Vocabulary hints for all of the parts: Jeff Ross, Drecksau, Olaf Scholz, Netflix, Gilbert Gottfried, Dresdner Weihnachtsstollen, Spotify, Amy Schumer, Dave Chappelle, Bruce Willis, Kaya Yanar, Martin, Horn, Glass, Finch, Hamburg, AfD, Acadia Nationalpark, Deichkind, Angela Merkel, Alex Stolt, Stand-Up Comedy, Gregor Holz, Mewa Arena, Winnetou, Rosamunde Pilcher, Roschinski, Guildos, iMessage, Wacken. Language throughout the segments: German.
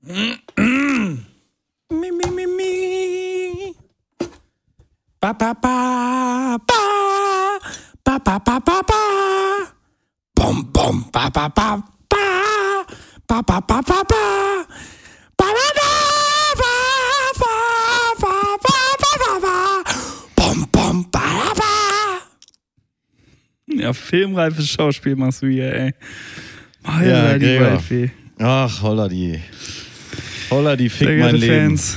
Ba ba ba ba ba ba ba ba ba bom bom ba ba ba ba ba ba ba ba ba ba ba ba ba. Ja, filmreifes Schauspiel machst du hier, ey. Ja, die Waldfee. Ach, holla die. Holla die Fick mein Leben. Fans.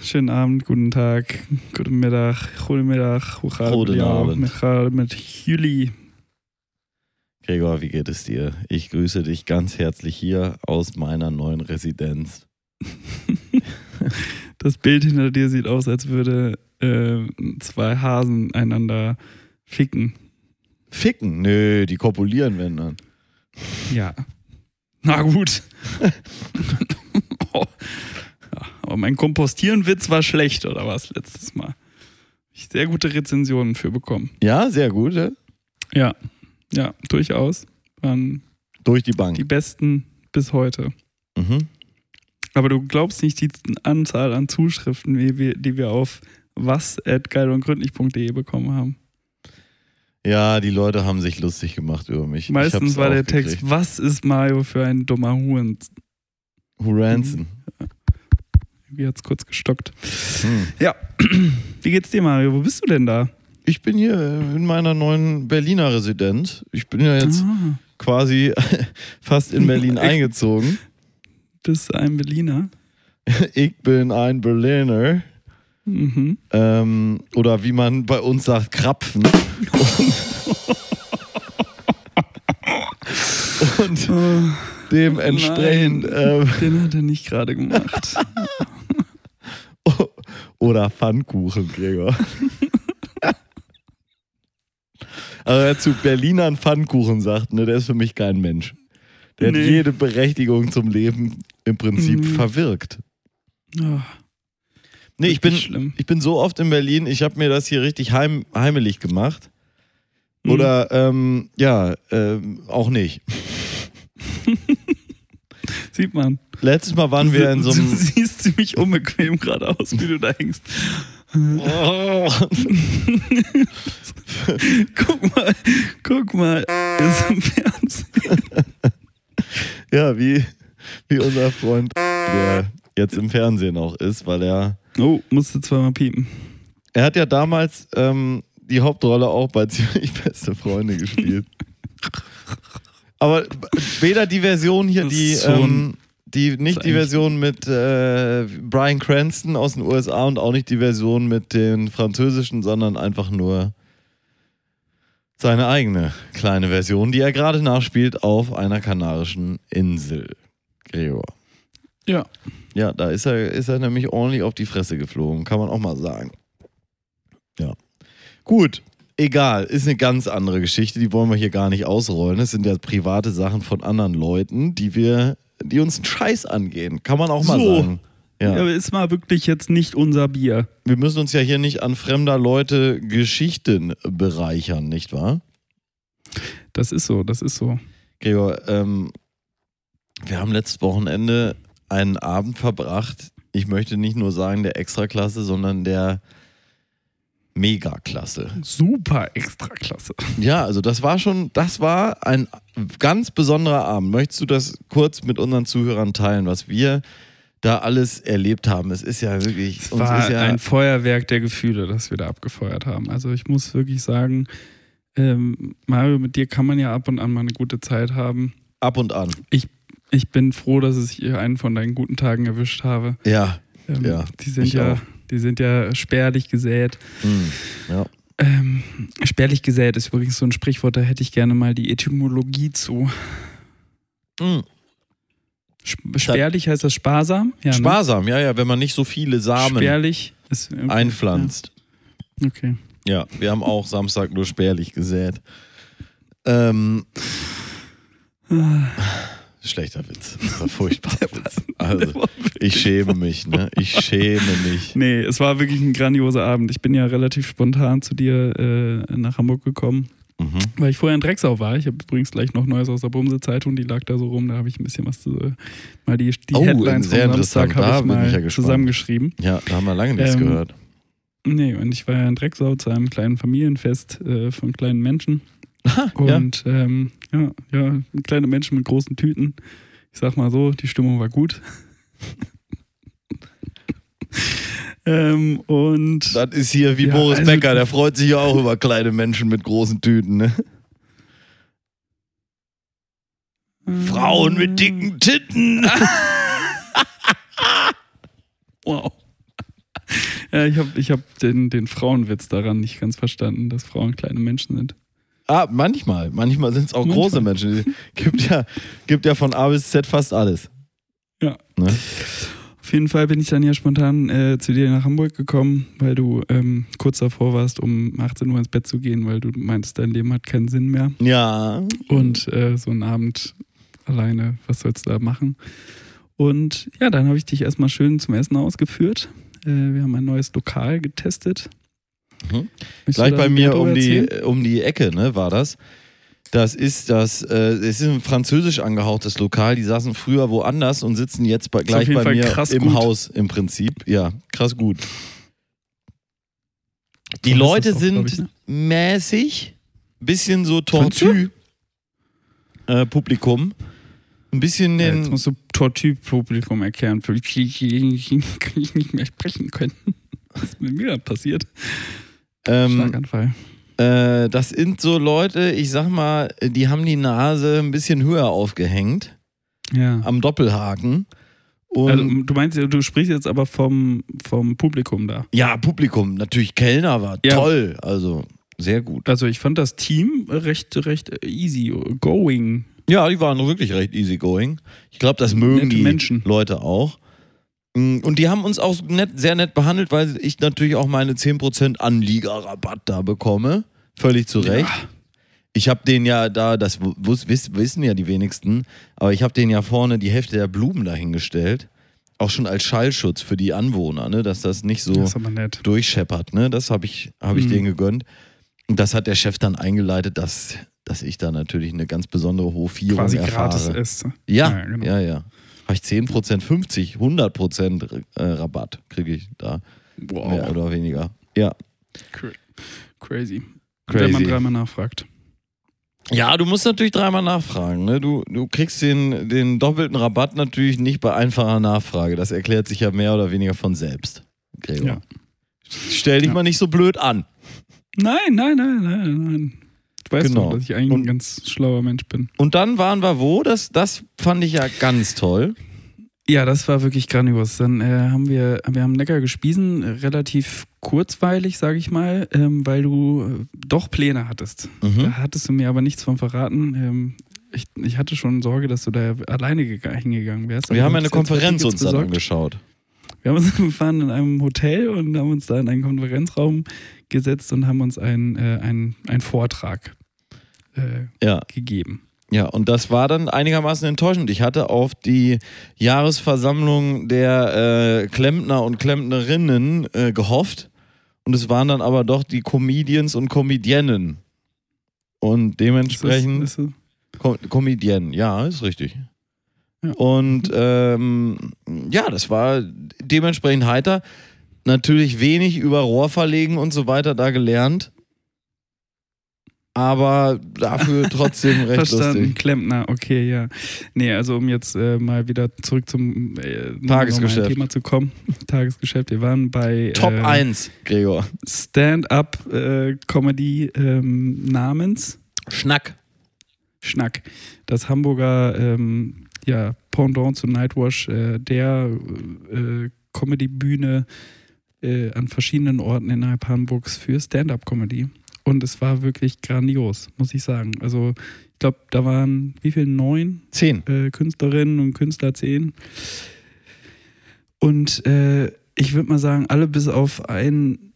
Schönen Abend, guten Tag, guten Mittag, guten Mittag, guten Abend mit Juli. Gregor, wie geht es dir? Ich grüße dich ganz herzlich hier aus meiner neuen Residenz. Das Bild hinter dir sieht aus, als würde zwei Hasen einander ficken. Ficken? Nö, die kopulieren, wenn dann. Ja. Na gut. Oh. Ja, aber mein Kompostieren-Witz war schlecht, oder was, letztes Mal? Habe ich sehr gute Rezensionen für bekommen. Ja, sehr gute? Ja. Ja, durchaus. Waren durch die Bank. Die besten bis heute. Mhm. Aber du glaubst nicht die Anzahl an Zuschriften, die wir auf was@geilundgründlich.de bekommen haben. Ja, die Leute haben sich lustig gemacht über mich. Meistens war der Text, was ist Mario für ein dummer Hurensen. Irgendwie hat's kurz gestockt. Hm. Ja, wie geht's dir, Mario? Wo bist du denn da? Ich bin hier in meiner neuen Berliner Residenz. Ich bin ja jetzt quasi fast in Berlin eingezogen. Bist du ein Berliner? Ich bin ein Berliner. Mhm. Oder wie man bei uns sagt, Krapfen. Und dementsprechend. Nein, den hat er nicht gerade gemacht. Oder Pfannkuchen, Gregor. Also, wer zu Berlinern Pfannkuchen sagt, ne, der ist für mich kein Mensch. Der hat jede Berechtigung zum Leben im Prinzip verwirkt. Oh. Nee, ich bin so oft in Berlin, ich habe mir das hier richtig heimelig gemacht. Oder, auch nicht. Sieht man. Letztes Mal waren wir in so einem... Du siehst ziemlich unbequem gerade aus, wie du da hängst. Oh. guck mal. Das ist im Fernsehen. Ja, wie unser Freund, der jetzt im Fernsehen auch ist, weil er... Oh, musste zweimal piepen. Er hat ja damals die Hauptrolle auch bei Ziemlich Beste Freunde gespielt. Aber weder die Version hier, die Version mit Bryan Cranston aus den USA und auch nicht die Version mit den französischen, sondern einfach nur seine eigene kleine Version, die er gerade nachspielt auf einer kanarischen Insel. Gregor. Ja. Ja, da ist er nämlich ordentlich auf die Fresse geflogen, kann man auch mal sagen. Ja. Gut, egal, ist eine ganz andere Geschichte, die wollen wir hier gar nicht ausrollen. Das sind ja private Sachen von anderen Leuten, die uns einen Scheiß angehen, kann man auch mal sagen. Ja. Ja, aber ist mal wirklich jetzt nicht unser Bier. Wir müssen uns ja hier nicht an fremder Leute Geschichten bereichern, nicht wahr? Das ist so. Gregor, wir haben letztes Wochenende einen Abend verbracht, ich möchte nicht nur sagen der Extraklasse, sondern der Megaklasse. Super Extraklasse. Ja, also das war ein ganz besonderer Abend. Möchtest du das kurz mit unseren Zuhörern teilen, was wir da alles erlebt haben? Es ist ja wirklich... Es war ein Feuerwerk der Gefühle, das wir da abgefeuert haben. Also ich muss wirklich sagen, Mario, mit dir kann man ja ab und an mal eine gute Zeit haben. Ab und an. Ich bin froh, dass ich einen von deinen guten Tagen erwischt habe. Ja, ja. Die sind ja spärlich gesät. Mm, ja. Spärlich gesät ist übrigens so ein Sprichwort, da hätte ich gerne mal die Etymologie zu. Mm. Spärlich heißt das sparsam? Ja, sparsam, ne? ja, wenn man nicht so viele Samen einpflanzt. Ja. Okay. Ja, wir haben auch Samstag nur spärlich gesät. Schlechter Witz. Das war furchtbar. Witz. Also, ich schäme mich, ne? Nee, es war wirklich ein grandioser Abend. Ich bin ja relativ spontan zu dir nach Hamburg gekommen Mhm. Weil ich vorher in Drecksau war. Ich habe übrigens gleich noch Neues aus der Bumse-Zeitung, die lag da so rum. Da habe ich ein bisschen was zu, mal die Headlines vom Samstag habe ich mal zusammengeschrieben. Ja, da haben wir lange nichts gehört. Nee, und ich war ja in Drecksau zu einem kleinen Familienfest von kleinen Menschen. Aha, und ja. Kleine Menschen mit großen Tüten. Ich sag mal so, die Stimmung war gut. Und das ist hier wie Boris Becker, der freut sich ja auch über kleine Menschen mit großen Tüten, ne? Frauen mit dicken Titten. Wow. Ja, ich hab den Frauenwitz daran nicht ganz verstanden, dass Frauen kleine Menschen sind. Ah, manchmal sind es auch große Menschen. Gibt ja von A bis Z fast alles. Ja. Ne? Auf jeden Fall bin ich dann ja spontan zu dir nach Hamburg gekommen, weil du kurz davor warst, um 18 Uhr ins Bett zu gehen, weil du meintest, dein Leben hat keinen Sinn mehr. Ja. Und so einen Abend alleine, was sollst du da machen? Und ja, dann habe ich dich erstmal schön zum Essen ausgeführt. Wir haben ein neues Lokal getestet. Mhm. Gleich bei mir um die Ecke, ne, war das. Es ist ein französisch angehauchtes Lokal. Die saßen früher woanders und sitzen jetzt gleich bei mir im gut. Haus im Prinzip. Ja, krass gut. Die Leute sind mäßig, bisschen so Tortue-Publikum. Ein bisschen den. Ja, jetzt musst du Tortue-Publikum erklären, für die ich nicht mehr sprechen können. Was ist mit mir da passiert? Schlaganfall. Das sind so Leute, ich sag mal, die haben die Nase ein bisschen höher aufgehängt. Ja. Am Doppelhaken. Und also, du sprichst jetzt aber vom Publikum da. Ja, Publikum. Natürlich, Kellner war toll. Also, sehr gut. Also, ich fand das Team recht easy going. Ja, die waren wirklich recht easy going. Ich glaube, das mögen nette die Menschen. Leute auch. Und die haben uns auch sehr nett behandelt, weil ich natürlich auch meine 10% Anliegerrabatt da bekomme. Völlig zu Recht. Ja. Ich habe denen ja da, das wissen ja die wenigsten, aber ich habe denen ja vorne die Hälfte der Blumen dahingestellt. Auch schon als Schallschutz für die Anwohner, ne? Dass das nicht so durchscheppert. Ne? Das habe ich denen gegönnt. Und das hat der Chef dann eingeleitet, dass ich da natürlich eine ganz besondere Hofierung quasi erfahre. Quasi gratis ist. Ja, genau. Ja. Habe ich 10%, 50%, 100% Rabatt kriege ich da. Wow. Mehr oder weniger. Ja. Crazy. Wenn man dreimal nachfragt. Ja, du musst natürlich dreimal nachfragen. Ne? Du kriegst den doppelten Rabatt natürlich nicht bei einfacher Nachfrage. Das erklärt sich ja mehr oder weniger von selbst. Gregor. Ja. Stell dich mal nicht so blöd an. Nein. Ich weiß doch, dass ich eigentlich ein ganz schlauer Mensch bin. Und dann waren wir wo? Das fand ich ja ganz toll. Ja, das war wirklich grandios. Dann haben wir lecker gespiesen, relativ kurzweilig, sage ich mal, weil du doch Pläne hattest. Mhm. Da hattest du mir aber nichts von verraten. Ich hatte schon Sorge, dass du da alleine hingegangen wärst. Wir haben eine Konferenz uns dann angeschaut. Wir waren in einem Hotel und haben uns da in einen Konferenzraum gesetzt und haben uns einen Vortrag gegeben. Ja, und das war dann einigermaßen enttäuschend. Ich hatte auf die Jahresversammlung der Klempner und Klempnerinnen gehofft und es waren dann aber doch die Comedians und Comediennes. Und dementsprechend... Comedienne, ja, ist richtig. Ja. Und das war dementsprechend heiter. Natürlich wenig über Rohrverlegen und so weiter da gelernt. Aber dafür trotzdem recht verstanden, lustig. Klempner, okay, ja. Nee, also um jetzt mal wieder zurück zum Thema zu kommen. Tagesgeschäft, wir waren bei Top 1, Gregor. Stand-up-Comedy namens Schnack. Das Hamburger Pendant zu Nightwash, der Comedy-Bühne an verschiedenen Orten innerhalb Hamburgs für Stand-Up-Comedy. Und es war wirklich grandios, muss ich sagen. Also ich glaube, da waren 10 Künstlerinnen und Künstler, 10. Und ich würde mal sagen, alle bis auf einen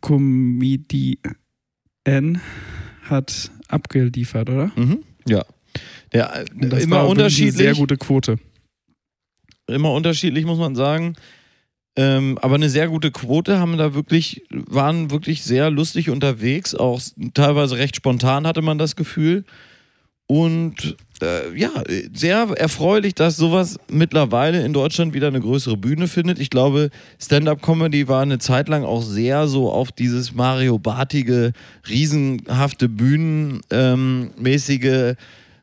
Comedian hat abgeliefert, oder? Mhm. Ja. Ja, das immer war unterschiedlich. Eine sehr gute Quote. Immer unterschiedlich, muss man sagen. Aber eine sehr gute Quote haben da wirklich, waren wirklich sehr lustig unterwegs, auch teilweise recht spontan hatte man das Gefühl. Und ja, sehr erfreulich, dass sowas mittlerweile in Deutschland wieder eine größere Bühne findet. Ich glaube, Stand-Up-Comedy war eine Zeit lang auch sehr so auf dieses Mario Bartige, riesenhafte Bühnenmäßige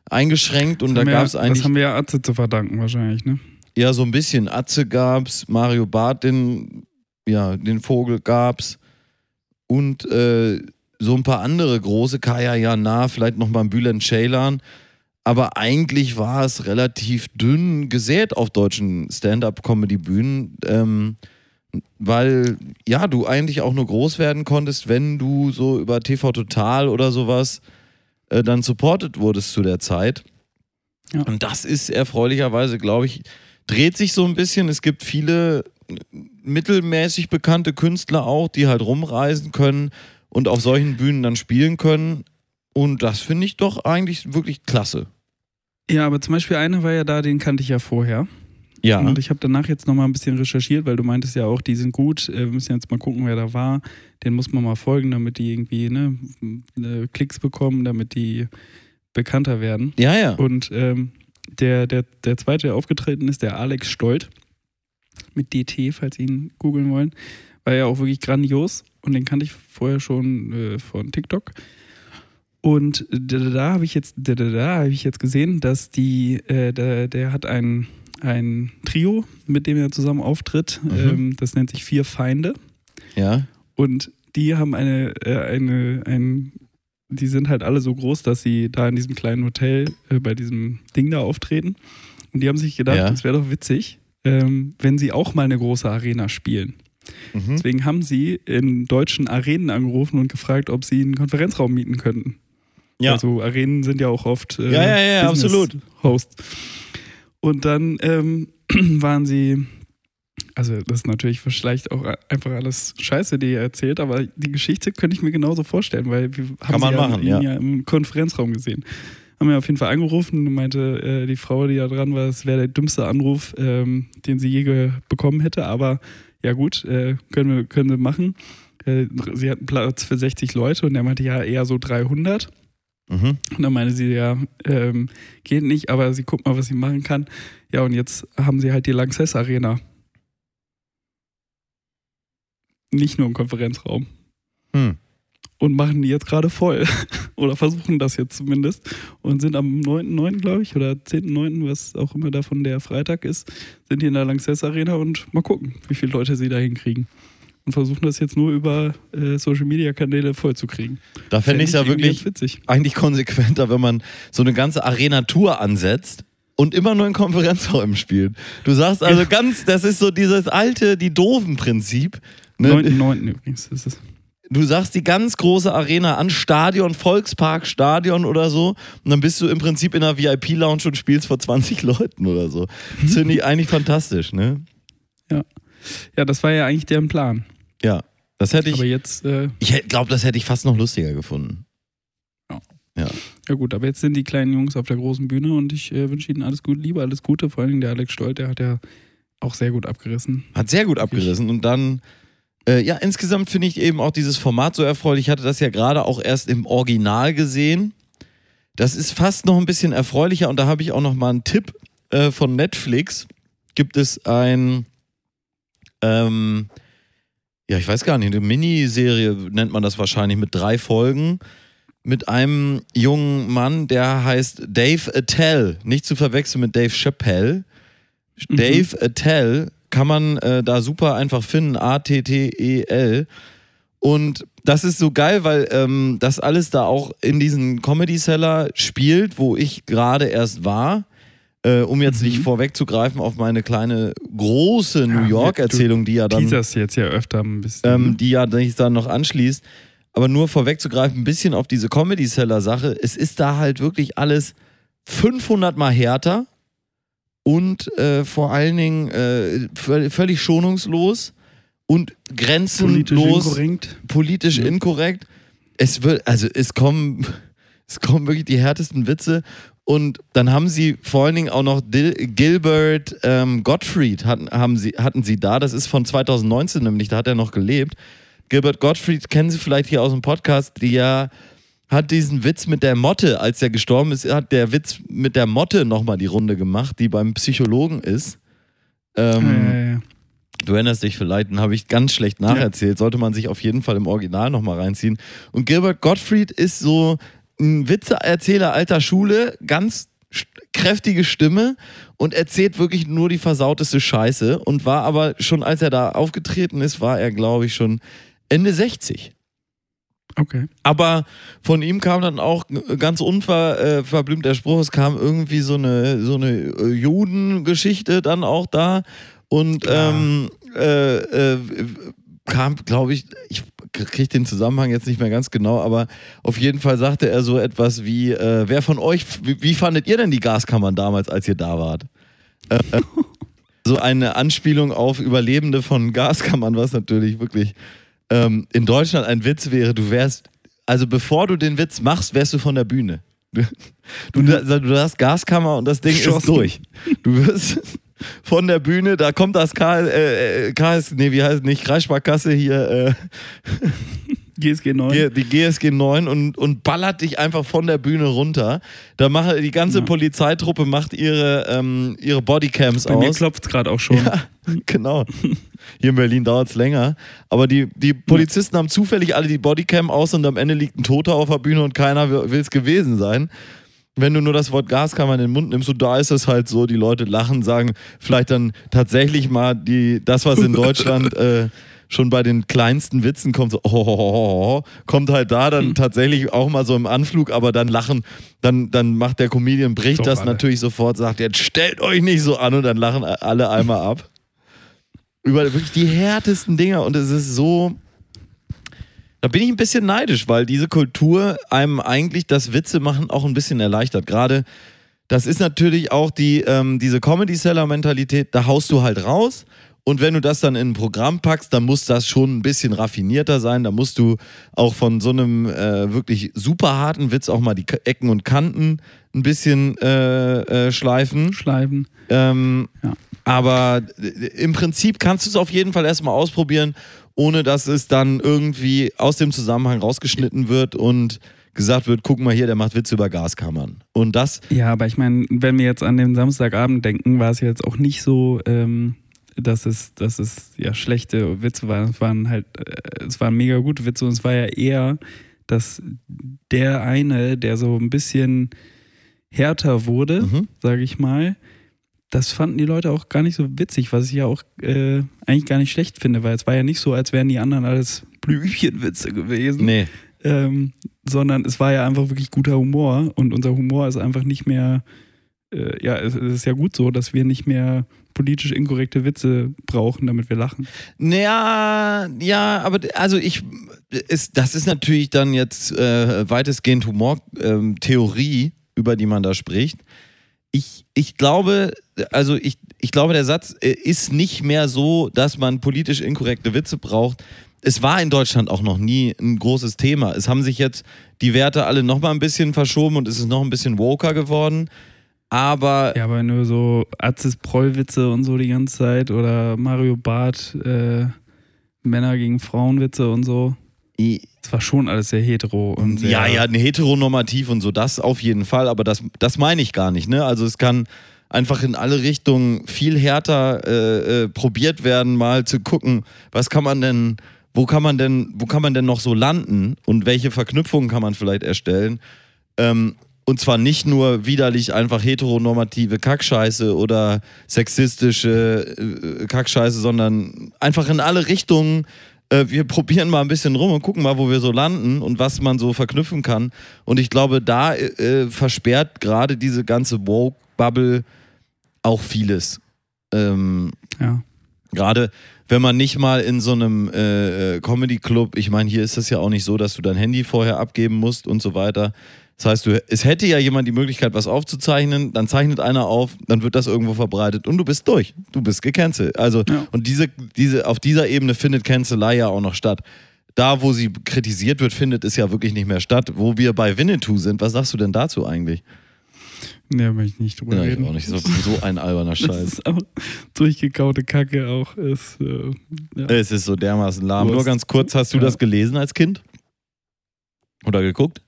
eingeschränkt. Und da gab es eigentlich... Das haben wir ja Atze zu verdanken wahrscheinlich, ne? Ja, so ein bisschen. Atze gab's, Mario Barth, den Vogel gab's und... so ein paar andere große, Kaya Jana, vielleicht nochmal ein Bülent Ceylan. Aber eigentlich war es relativ dünn gesät auf deutschen Stand-Up-Comedy-Bühnen, weil ja, du eigentlich auch nur groß werden konntest, wenn du so über TV Total oder sowas dann supported wurdest zu der Zeit. Ja. Und das ist erfreulicherweise, glaube ich, dreht sich so ein bisschen. Es gibt viele mittelmäßig bekannte Künstler auch, die halt rumreisen können und auf solchen Bühnen dann spielen können. Und das finde ich doch eigentlich wirklich klasse. Ja, aber zum Beispiel einer war ja da, den kannte ich ja vorher. Ja. Und ich habe danach jetzt nochmal ein bisschen recherchiert, weil du meintest ja auch, die sind gut. Wir müssen jetzt mal gucken, wer da war. Den muss man mal folgen, damit die irgendwie Klicks bekommen, damit die bekannter werden. Ja, ja. Und der zweite, der aufgetreten ist, der Alex Stolt. Mit DT, falls ihr ihn googeln wollen. War ja auch wirklich grandios. Und den kannte ich vorher schon von TikTok. Und da habe ich jetzt gesehen, dass der hat ein Trio, mit dem er zusammen auftritt. Mhm. Das nennt sich Vier Feinde. Ja. Und die haben die sind halt alle so groß, dass sie da in diesem kleinen Hotel bei diesem Ding da auftreten. Und die haben sich gedacht, das wäre doch witzig, wenn sie auch mal eine große Arena spielen. Mhm. Deswegen haben sie in deutschen Arenen angerufen und gefragt, ob sie einen Konferenzraum mieten könnten. Ja. Also Arenen sind ja auch oft Business-Host. Und dann waren sie, also das ist natürlich vielleicht auch einfach alles Scheiße, die ihr erzählt, aber die Geschichte könnte ich mir genauso vorstellen, weil wir haben ihn ja im Konferenzraum gesehen. Haben wir auf jeden Fall angerufen und meinte die Frau, die da dran war, es wäre der dümmste Anruf, den sie je bekommen hätte, aber ja gut, können wir machen. Sie hatten Platz für 60 Leute und er meinte, ja, eher so 300. Mhm. Und dann meinte sie, ja, geht nicht, aber sie guckt mal, was sie machen kann. Ja, und jetzt haben sie halt die Lanxess Arena. Nicht nur im Konferenzraum. Mhm. Und machen die jetzt gerade voll. Oder versuchen das jetzt zumindest. Und sind am 9.9., glaube ich, oder 10.9., was auch immer davon der Freitag ist, sind die in der Lanxess Arena und mal gucken, wie viele Leute sie da hinkriegen. Und versuchen das jetzt nur über Social-Media-Kanäle vollzukriegen. Da fände ich es ja wirklich eigentlich konsequenter, wenn man so eine ganze Arena-Tour ansetzt und immer nur in Konferenzräumen spielt. Du sagst also das ist so dieses alte, die doofen Prinzip. Ne? 9.9. übrigens ist es. Du sagst die ganz große Arena an, Stadion, Volkspark, Stadion oder so, und dann bist du im Prinzip in einer VIP-Lounge und spielst vor 20 Leuten oder so. Das finde ich eigentlich fantastisch, ne? Ja. Ja, das war ja eigentlich deren Plan. Ja, das hätte ich... Aber jetzt... ich glaube, das hätte ich fast noch lustiger gefunden. Ja. Ja gut, aber jetzt sind die kleinen Jungs auf der großen Bühne und ich wünsche ihnen alles Gute, Liebe, alles Gute. Vor allen Dingen der Alex Stolt, der hat ja auch sehr gut abgerissen. Hat sehr gut abgerissen und dann... Ja, insgesamt finde ich eben auch dieses Format so erfreulich. Ich hatte das ja gerade auch erst im Original gesehen. Das ist fast noch ein bisschen erfreulicher. Und da habe ich auch noch mal einen Tipp von Netflix. Gibt es ein, ich weiß gar nicht, eine Miniserie nennt man das wahrscheinlich, mit 3 Folgen. Mit einem jungen Mann, der heißt Dave Attell. Nicht zu verwechseln mit Dave Chappelle. Mhm. Dave Attell. Kann man da super einfach finden, Attell. Und das ist so geil, weil das alles da auch in diesen Comedy-Cellar spielt, wo ich gerade erst war, um jetzt nicht vorwegzugreifen auf meine kleine, große New York-Erzählung, die ja dann... Teaserst jetzt ja öfter ein bisschen. Die ja dann noch anschließt. Aber nur vorwegzugreifen, ein bisschen auf diese Comedy-Cellar-Sache. Es ist da halt wirklich alles 500 Mal härter. Und vor allen Dingen völlig schonungslos und grenzenlos, politisch inkorrekt. Es kommen wirklich die härtesten Witze Und dann haben sie vor allen Dingen auch noch Gilbert Gottfried hatten sie da. Das ist von 2019 nämlich, da hat er noch gelebt. Gilbert Gottfried kennen Sie vielleicht hier aus dem Podcast, die ja hat diesen Witz mit der Motte, als er gestorben ist, hat der Witz mit der Motte nochmal die Runde gemacht, die beim Psychologen ist. Ja. Du erinnerst dich vielleicht, den habe ich ganz schlecht nacherzählt. Ja. Sollte man sich auf jeden Fall im Original nochmal reinziehen. Und Gilbert Gottfried ist so ein Witzeerzähler alter Schule, ganz kräftige Stimme und erzählt wirklich nur die versauteste Scheiße und war aber schon, als er da aufgetreten ist, war er, glaube ich, schon Ende 60. Okay. Aber von ihm kam dann auch ganz unverblümt der Spruch, es kam irgendwie so eine Judengeschichte dann auch da und kam, glaube ich kriege den Zusammenhang jetzt nicht mehr ganz genau, aber auf jeden Fall sagte er so etwas wie, wer von euch, wie fandet ihr denn die Gaskammern damals, als ihr da wart? So eine Anspielung auf Überlebende von Gaskammern, was natürlich wirklich in Deutschland ein Witz wäre. Du wärst, also bevor du den Witz machst, wärst du von der Bühne. Du hast Gaskammer und das Ding ist durch. Du wirst von der Bühne, da kommt das Kreissparkasse hier. GSG 9. Die GSG 9 und ballert dich einfach von der Bühne runter. Da macht die ganze Polizeitruppe macht ihre Bodycams aus. Bei mir klopft es gerade auch schon. Ja, genau. Hier in Berlin dauert es länger. Aber die Polizisten haben zufällig alle die Bodycam aus und am Ende liegt ein Toter auf der Bühne und keiner will es gewesen sein. Wenn du nur das Wort Gaskammer in den Mund nimmst, und da ist es halt so, die Leute lachen, sagen vielleicht dann tatsächlich mal das, was in Deutschland schon bei den kleinsten Witzen kommt, so kommt halt da dann tatsächlich auch mal so im Anflug, aber dann lachen, dann macht der Comedian, bricht das alle natürlich sofort, sagt, jetzt stellt euch nicht so an und dann lachen alle einmal ab. Über wirklich die härtesten Dinger und es ist so... Da bin ich ein bisschen neidisch, weil diese Kultur einem eigentlich das Witzemachen auch ein bisschen erleichtert. Gerade, das ist natürlich auch diese Comedy-Seller-Mentalität, da haust du halt raus und wenn du das dann in ein Programm packst, dann muss das schon ein bisschen raffinierter sein, da musst du auch von so einem wirklich super harten Witz auch mal die Ecken und Kanten ein bisschen schleifen. Ja. Aber im Prinzip kannst du es auf jeden Fall erstmal ausprobieren, ohne dass es dann irgendwie aus dem Zusammenhang rausgeschnitten wird und gesagt wird, guck mal hier, der macht Witze über Gaskammern. Und das... Ja, aber ich meine, wenn wir jetzt an den Samstagabend denken, war es jetzt auch nicht so, dass es ja schlechte Witze waren. Es waren mega gute Witze und es war ja eher, dass der eine, der so ein bisschen härter wurde, sage ich mal, das fanden die Leute auch gar nicht so witzig, was ich ja auch eigentlich gar nicht schlecht finde, weil es war ja nicht so, als wären die anderen alles Blümchenwitze gewesen. Nee. Sondern es war ja einfach wirklich guter Humor und unser Humor ist einfach nicht mehr, es ist ja gut so, dass wir nicht mehr politisch inkorrekte Witze brauchen, damit wir lachen. Naja, ja, aber also das ist natürlich dann jetzt weitestgehend Humortheorie, über die man da spricht. Ich glaube, der Satz ist nicht mehr so, dass man politisch inkorrekte Witze braucht. Es war in Deutschland auch noch nie ein großes Thema. Es haben sich jetzt die Werte alle nochmal ein bisschen verschoben und es ist noch ein bisschen woker geworden. Aber nur so Atzis-Proll-Witze und so die ganze Zeit oder Mario Barth, Männer gegen Frauenwitze und so. Es war schon alles sehr hetero und sehr heteronormativ und so, das auf jeden Fall, aber das meine ich gar nicht, ne? Also es kann einfach in alle Richtungen viel härter probiert werden, mal zu gucken, wo kann man denn noch so landen und welche Verknüpfungen kann man vielleicht erstellen? Und zwar nicht nur widerlich einfach heteronormative Kackscheiße oder sexistische Kackscheiße, sondern einfach in alle Richtungen. Wir probieren mal ein bisschen rum und gucken mal, wo wir so landen und was man so verknüpfen kann. Und ich glaube, da versperrt gerade diese ganze Woke-Bubble auch vieles. Gerade wenn man nicht mal in so einem Comedy-Club, ich meine, hier ist das ja auch nicht so, dass du dein Handy vorher abgeben musst und so weiter. Das heißt, es hätte ja jemand die Möglichkeit, was aufzuzeichnen, dann zeichnet einer auf, dann wird das irgendwo verbreitet und du bist durch. Du bist gecancelt. Also, und auf dieser Ebene findet Cancelei ja auch noch statt. Da, wo sie kritisiert wird, findet es ja wirklich nicht mehr statt. Wo wir bei Winnetou sind, was sagst du denn dazu eigentlich? Ja, möchte ich nicht drüber reden. Ich auch nicht. So ein alberner Scheiß. Durchgekaute Kacke auch. Ist, ja. Es ist so dermaßen lahm. Nur ganz kurz, hast du das gelesen als Kind? Oder geguckt?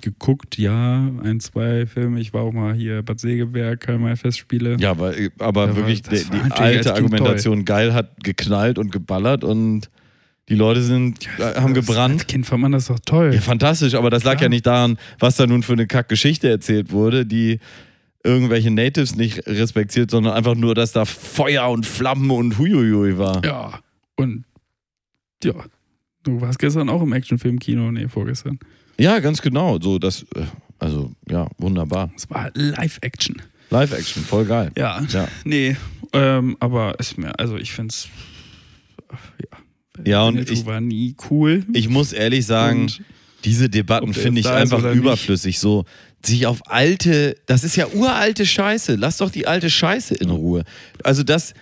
Geguckt, ja. 1, 2 Filme. Ich war auch mal hier Bad Segeberg, Karl-May-Festspiele. Ja, aber wirklich, die alte Argumentation geil hat geknallt und geballert und die Leute haben gebrannt. Als Kind fand man das doch toll. Ja, fantastisch, aber das lag ja nicht daran, was da nun für eine Kackgeschichte erzählt wurde, die irgendwelche Natives nicht respektiert, sondern einfach nur, dass da Feuer und Flammen und Huiuiui war. Ja, und ja, du warst gestern auch im Actionfilm-Kino, nee, vorgestern. Ja, ganz genau, so das, also ja, wunderbar. Es war Live-Action. Live-Action, voll geil. Ja, ja. Nee, aber ist mir, also ich find's, ja. Ja, und ich war nie cool. Ich muss ehrlich sagen, und diese Debatten finde ich einfach überflüssig. Nicht. So, sich auf alte, das ist ja uralte Scheiße. Lass doch die alte Scheiße in Ruhe. Also das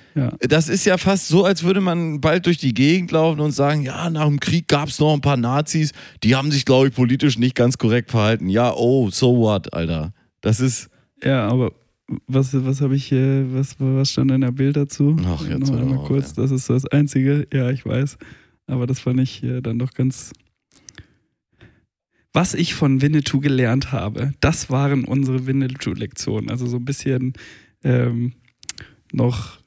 ist ja fast so, als würde man bald durch die Gegend laufen und sagen, ja, nach dem Krieg gab es noch ein paar Nazis, die haben sich, glaube ich, politisch nicht ganz korrekt verhalten. Ja, oh, so what, Alter. Das ist... Ja, aber... Was habe ich hier, was stand in der Bild dazu? Ach, jetzt noch einmal kurz, das ist das Einzige. Ja, ich weiß. Aber das fand ich dann doch ganz... Was ich von Winnetou gelernt habe, das waren unsere Winnetou-Lektionen. Also so ein bisschen noch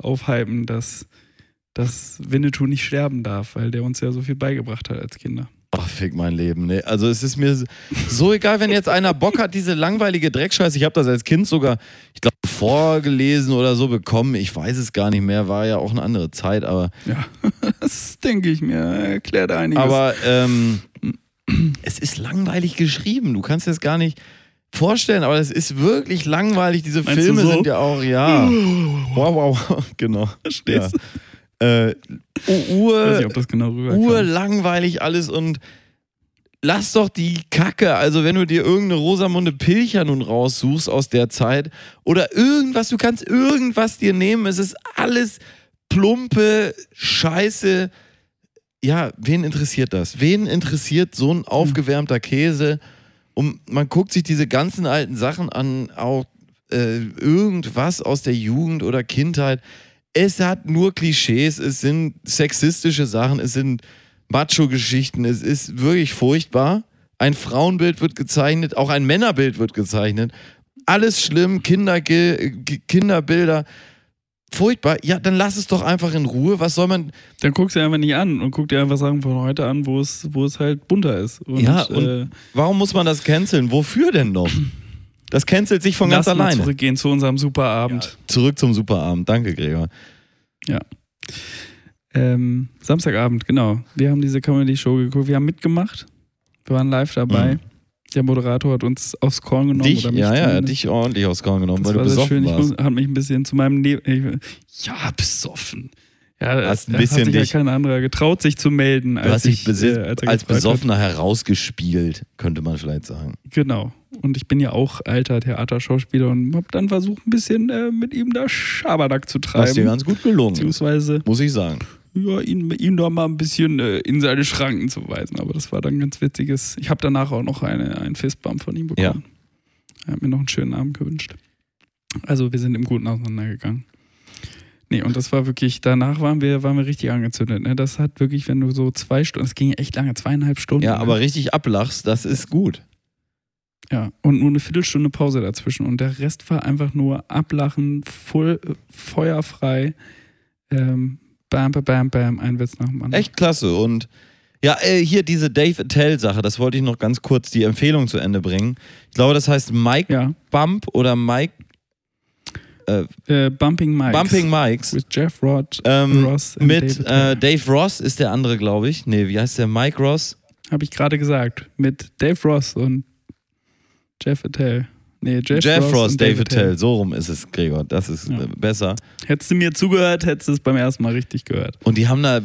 aufhypen, dass Winnetou nicht sterben darf, weil der uns ja so viel beigebracht hat als Kinder. Ach, fick mein Leben. Nee, also es ist mir so egal, wenn jetzt einer Bock hat, diese langweilige Dreckscheiße. Ich habe das als Kind sogar, ich glaube, vorgelesen oder so bekommen. Ich weiß es gar nicht mehr, war ja auch eine andere Zeit, aber... Ja, das denke ich mir, erklärt einiges. Aber es ist langweilig geschrieben, du kannst dir das gar nicht vorstellen, aber es ist wirklich langweilig. Diese Meinst Filme so? Sind ja auch, ja... Wow, genau. Verstehst du? Ja. Urlangweilig alles und lass doch die Kacke. Also wenn du dir irgendeine Rosamunde Pilcher nun raussuchst aus der Zeit oder irgendwas, du kannst irgendwas dir nehmen. Es ist alles plumpe Scheiße. Ja, wen interessiert das? Wen interessiert so ein aufgewärmter Käse? Und man guckt sich diese ganzen alten Sachen an, auch irgendwas aus der Jugend oder Kindheit. Es hat nur Klischees, es sind sexistische Sachen, es sind Macho-Geschichten, es ist wirklich furchtbar. Ein Frauenbild wird gezeichnet, auch ein Männerbild wird gezeichnet. Alles schlimm, Kinderbilder, furchtbar. Ja, dann lass es doch einfach in Ruhe, was soll man... Dann guckst du einfach nicht an und guck dir einfach Sachen von heute an, wo es halt bunter ist. Und warum muss man das canceln? Wofür denn noch? Das cancelt sich von ganz alleine. Lass mal zurückgehen zu unserem Superabend. Ja. Zurück zum Superabend. Danke, Gregor. Ja. Samstagabend, genau. Wir haben diese Comedy-Show geguckt. Wir haben mitgemacht. Wir waren live dabei. Mhm. Der Moderator hat uns aufs Korn genommen. Er hat dich ordentlich aufs Korn genommen, weil du besoffen warst. Ich hat mich ein bisschen zu meinem Leben... Ja, besoffen. Ja, hast ein bisschen hat sich ja kein anderer getraut, sich zu melden. Du hast dich als Besoffener herausgespielt, könnte man vielleicht sagen. Genau. Und ich bin ja auch alter Theaterschauspieler und habe dann versucht, ein bisschen mit ihm da Schabernack zu treiben. Das ist dir ganz gut gelungen. Beziehungsweise, muss ich sagen. Ja, ihn da mal ein bisschen in seine Schranken zu weisen. Aber das war dann ganz witziges. Ich habe danach auch noch einen Fistbump von ihm bekommen. Ja. Er hat mir noch einen schönen Abend gewünscht. Also wir sind im Guten auseinandergegangen. Nee, und das war wirklich, danach waren wir richtig angezündet. Ne? Das hat wirklich, wenn du so 2 Stunden, es ging echt lange, 2,5 Stunden. Ja, aber richtig ablachst, das ist gut. Ja, und nur eine Viertelstunde Pause dazwischen. Und der Rest war einfach nur ablachen, voll feuerfrei. Bam, bam, bam, bam, ein Witz nach dem anderen. Echt klasse. Und ja, hier diese Dave Attell-Sache, das wollte ich noch ganz kurz die Empfehlung zu Ende bringen. Ich glaube, das heißt Mike Bump oder Mike... Bumping Mikes. With Jeff Ross. Mit Dave Ross ist der andere, glaube ich. Nee, wie heißt der? Mike Ross? Habe ich gerade gesagt. Mit Dave Ross und Jeff Attell. Nee, Jeff Ross, Dave Attell. So rum ist es, Gregor. Das ist besser. Hättest du mir zugehört, hättest du es beim ersten Mal richtig gehört. Und die haben da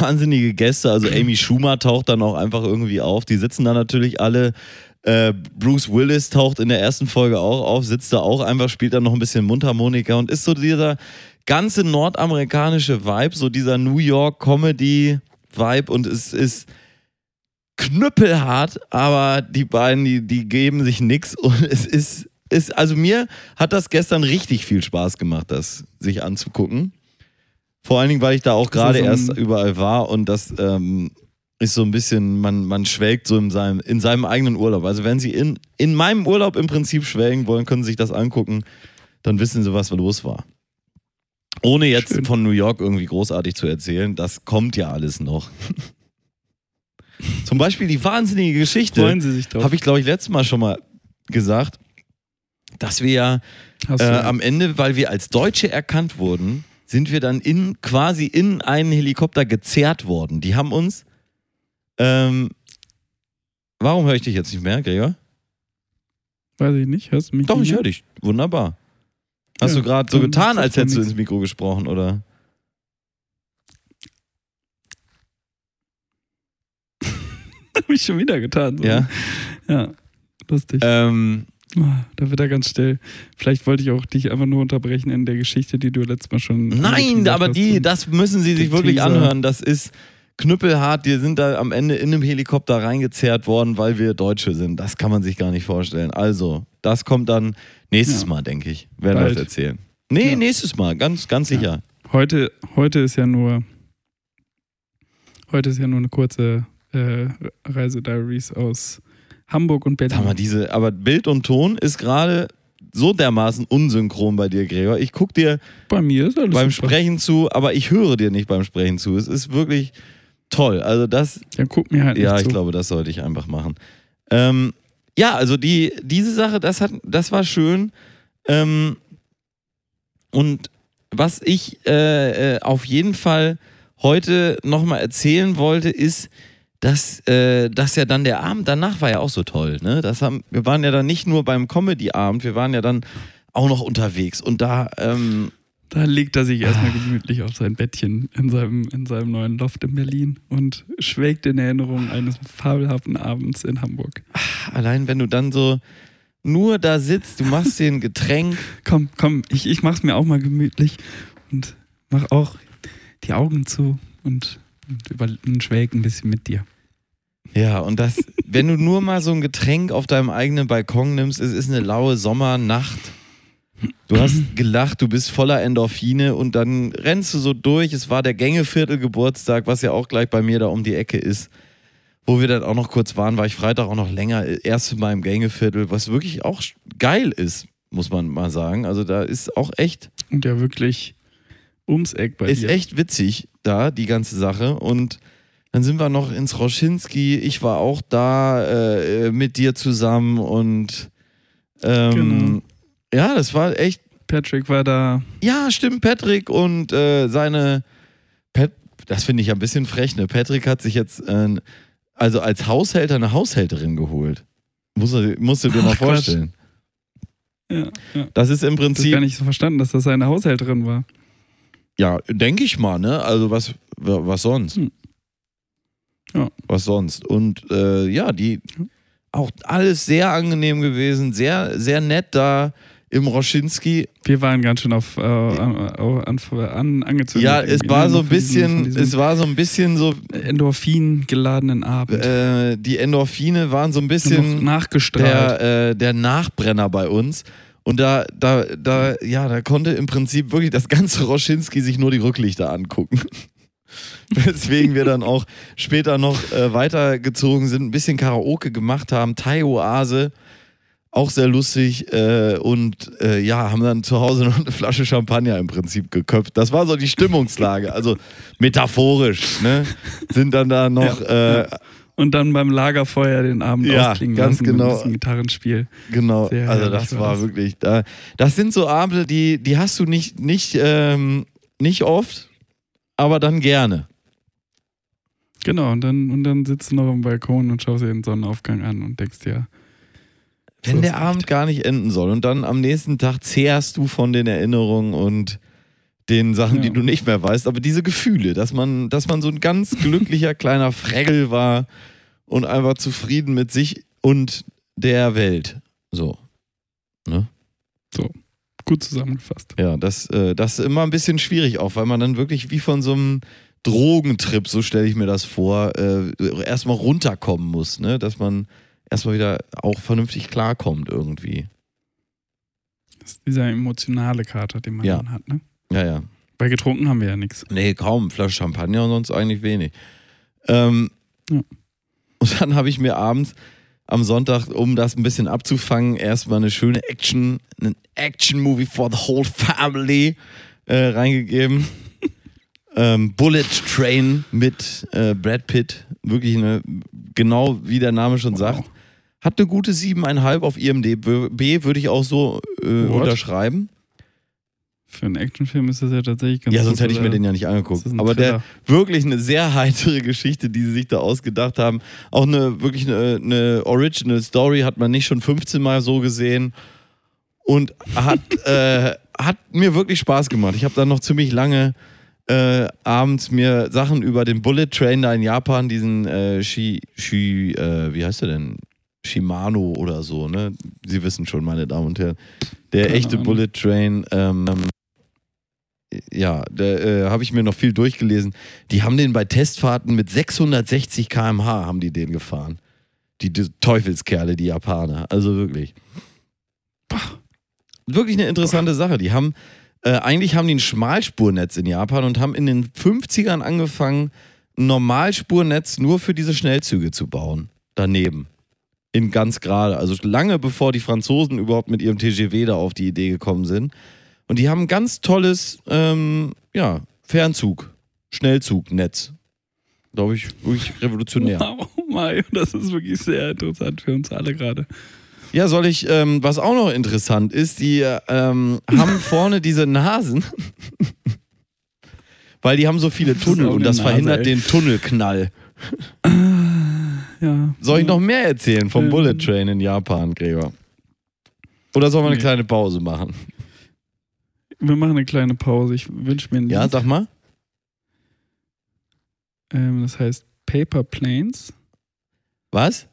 wahnsinnige Gäste. Also Amy Schumer taucht dann auch einfach irgendwie auf. Die sitzen da natürlich alle. Bruce Willis taucht in der ersten Folge auch auf, sitzt da auch einfach, spielt dann noch ein bisschen Mundharmonika und ist so dieser ganze nordamerikanische Vibe, so dieser New York Comedy Vibe und es ist knüppelhart, aber die beiden, die geben sich nichts und es ist, also mir hat das gestern richtig viel Spaß gemacht, das sich anzugucken. Vor allen Dingen, weil ich da auch gerade erst überall war und das ist so ein bisschen, man schwelgt so in seinem eigenen Urlaub. Also wenn sie in meinem Urlaub im Prinzip schwelgen wollen, können sie sich das angucken, dann wissen sie, was los war. Ohne jetzt Schön. Von New York irgendwie großartig zu erzählen, das kommt ja alles noch. Zum Beispiel die wahnsinnige Geschichte, habe ich glaube ich letztes Mal schon mal gesagt, dass wir ja am Ende, weil wir als Deutsche erkannt wurden, sind wir dann quasi in einen Helikopter gezerrt worden. Die haben uns, warum höre ich dich jetzt nicht mehr, Gregor? Weiß ich nicht, hörst du mich? Doch, ich höre dich, wunderbar. Hast du gerade so getan, als hättest du ins Mikro gesprochen, oder? Habe ich schon wieder getan. So. Ja, lustig. Da wird er ganz still. Vielleicht wollte ich auch dich einfach nur unterbrechen in der Geschichte, die du letztes Mal schon... Nein, aber das müssen sie sich wirklich anhören. Das ist knüppelhart. Wir sind da am Ende in einem Helikopter reingezerrt worden, weil wir Deutsche sind. Das kann man sich gar nicht vorstellen. Also, das kommt dann nächstes Mal, denke ich. Werden wir das erzählen. Nee, nächstes Mal. Ganz, ganz sicher. Ja. Heute ist ja nur eine kurze... Reisediaries aus Hamburg und Berlin. Sag mal, aber Bild und Ton ist gerade so dermaßen unsynchron bei dir, Gregor. Ich gucke dir bei mir ist alles beim super. Sprechen zu, aber ich höre dir nicht beim Sprechen zu. Es ist wirklich toll. Also das. Ja, guck mir halt nicht zu. Ja, ich glaube, das sollte ich einfach machen. Also diese Sache, das war schön. Und was ich auf jeden Fall heute nochmal erzählen wollte, ist, dass ja dann der Abend danach war ja auch so toll, ne? Wir waren ja dann nicht nur beim Comedy-Abend, wir waren ja dann auch noch unterwegs und da... da legt er sich erstmal gemütlich auf sein Bettchen in seinem neuen Loft in Berlin und schwelgt in Erinnerung eines fabelhaften Abends in Hamburg. Allein wenn du dann so nur da sitzt, du machst dir ein Getränk. Komm, ich mach's mir auch mal gemütlich und mach auch die Augen zu und schwelg ein bisschen mit dir. Ja, und das, wenn du nur mal so ein Getränk auf deinem eigenen Balkon nimmst, es ist eine laue Sommernacht. Du hast gelacht, du bist voller Endorphine und dann rennst du so durch. Es war der Gängeviertel-Geburtstag, was ja auch gleich bei mir da um die Ecke ist. Wo wir dann auch noch kurz waren, war ich Freitag auch noch länger erst mal im Gängeviertel, was wirklich auch geil ist, muss man mal sagen. Also da ist auch echt... Und ja, wirklich... ums Eck bei dir. Ist echt witzig da, die ganze Sache. Und dann sind wir noch ins Roschinski. Ich war auch da mit dir zusammen und genau. Ja, das war echt... Patrick war da. Ja, stimmt, Patrick und das finde ich ja ein bisschen frech, ne? Patrick hat sich jetzt also als Haushälter eine Haushälterin geholt. Musst du dir mal vorstellen. Ja. Das ist im Prinzip... Ich habe gar nicht so verstanden, dass das eine Haushälterin war. Ja, denke ich mal, ne? Also was sonst? Hm. Ja. Was sonst? Und die auch alles sehr angenehm gewesen, sehr, sehr nett da im Roschinski. Wir waren ganz schön auf angezündet. Ja, es war so ein bisschen, so Endorphin geladenen Abend. Die Endorphine waren so ein bisschen nachgestrahlt. Der Nachbrenner bei uns. Und da konnte im Prinzip wirklich das ganze Roschinski sich nur die Rücklichter angucken. Weswegen wir dann auch später noch weitergezogen sind, ein bisschen Karaoke gemacht haben, Thai-Oase, auch sehr lustig. Haben dann zu Hause noch eine Flasche Champagner im Prinzip geköpft. Das war so die Stimmungslage, also metaphorisch, ne? Sind dann da noch... Und dann beim Lagerfeuer den Abend ausklingen ganz lassen, genau. Mit ein bisschen Gitarrenspiel. Genau, sehr also das war wirklich... Das sind so Abende, die hast du nicht oft, aber dann gerne. Genau, und dann sitzt du noch am Balkon und schaust dir den Sonnenaufgang an und denkst dir... Wenn der Abend gar nicht enden soll und dann am nächsten Tag zehrst du von den Erinnerungen und den Sachen, die du nicht mehr weißt, aber diese Gefühle, dass man so ein ganz glücklicher kleiner Fregel war und einfach zufrieden mit sich und der Welt. So. Ne? So. Gut zusammengefasst. Ja, das ist immer ein bisschen schwierig auch, weil man dann wirklich wie von so einem Drogentrip, so stelle ich mir das vor, erstmal runterkommen muss, ne? Dass man erstmal wieder auch vernünftig klarkommt irgendwie. Das ist dieser emotionale Kater, den man dann hat, ne? Ja, ja. Weil getrunken haben wir ja nichts. Nee, kaum. Flasche Champagner und sonst eigentlich wenig. Und dann habe ich mir abends am Sonntag, um das ein bisschen abzufangen, erstmal eine schöne Action, einen Action-Movie for the whole family reingegeben. Bullet Train mit Brad Pitt. Wirklich eine, genau wie der Name schon sagt. Hat eine gute 7,5 auf IMDb, würde ich auch so unterschreiben. Für einen Actionfilm ist das ja tatsächlich ganz gut. Ja, sonst hätte ich mir den ja nicht angeguckt. Aber der wirklich eine sehr heitere Geschichte, die sie sich da ausgedacht haben. Auch eine wirklich eine Original Story hat man nicht schon 15 Mal so gesehen. Und hat mir wirklich Spaß gemacht. Ich habe dann noch ziemlich lange abends mir Sachen über den Bullet Train da in Japan, diesen wie heißt der denn? Shimano oder so, ne? Sie wissen schon, meine Damen und Herren. Der Keine echte Ahnung. Bullet Train, habe ich mir noch viel durchgelesen. Die haben den bei Testfahrten mit 660 km/h haben die den gefahren. Die Teufelskerle, die Japaner. Also wirklich. Wirklich eine interessante Sache. Die haben, eigentlich haben die ein Schmalspurnetz in Japan und haben in den 50ern angefangen, ein Normalspurnetz nur für diese Schnellzüge zu bauen. Daneben. In ganz gerade, also lange bevor die Franzosen überhaupt mit ihrem TGV da auf die Idee gekommen sind. Und die haben ein ganz tolles Fernzug, Schnellzugnetz. Glaube ich, wirklich revolutionär. Wow, Mario, das ist wirklich sehr interessant für uns alle gerade. Ja, soll ich, was auch noch interessant ist, die haben vorne diese Nasen, weil die haben so viele Tunnel und das verhindert den Tunnelknall. Ja. Soll ich noch mehr erzählen vom Bullet Train in Japan, Gregor? Oder sollen wir eine kleine Pause machen? Wir machen eine kleine Pause. Ich wünsche mir ein Lied. Ja, sag mal. Das heißt Paper Planes. Was?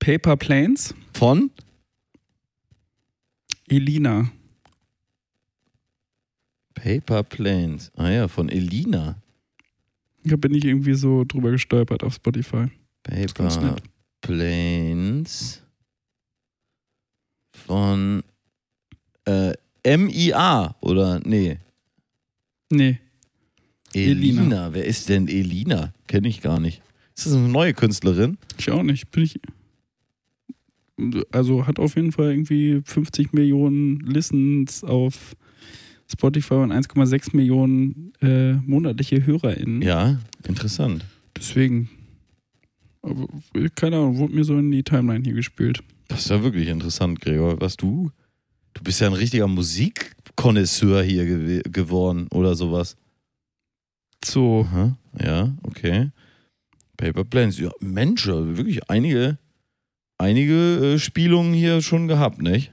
Paper Planes. Von? Elina. Paper Planes. Ah ja, von Elina. Da bin ich irgendwie so drüber gestolpert auf Spotify. Paper Planes von MIA oder nee? Nee. Elina. Wer ist denn Elina? Kenne ich gar nicht. Ist das eine neue Künstlerin? Ich auch nicht. Also hat auf jeden Fall irgendwie 50 Millionen Listens auf Spotify und 1,6 Millionen monatliche HörerInnen. Ja, interessant. Deswegen, aber, keine Ahnung, wurde mir so in die Timeline hier gespielt. Das ist ja wirklich interessant, Gregor. Was du bist ja ein richtiger Musikkonnoisseur hier geworden oder sowas. So. Aha, ja, okay. Paper Planes. Ja, Mensch, wirklich einige Spielungen hier schon gehabt, nicht?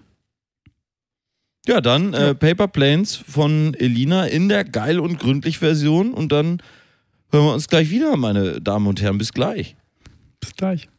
Ja, dann Paper Planes von Elina in der geil und gründlich Version und dann hören wir uns gleich wieder, meine Damen und Herren. Bis gleich. Bis gleich.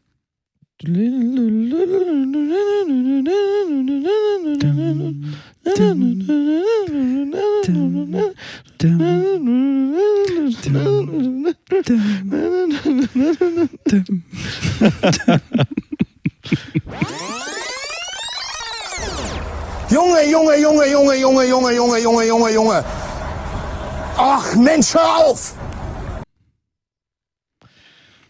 Junge, Junge, Junge, Junge, Junge, Junge, Junge, Junge, Junge, Junge. Ach Mensch, hör auf!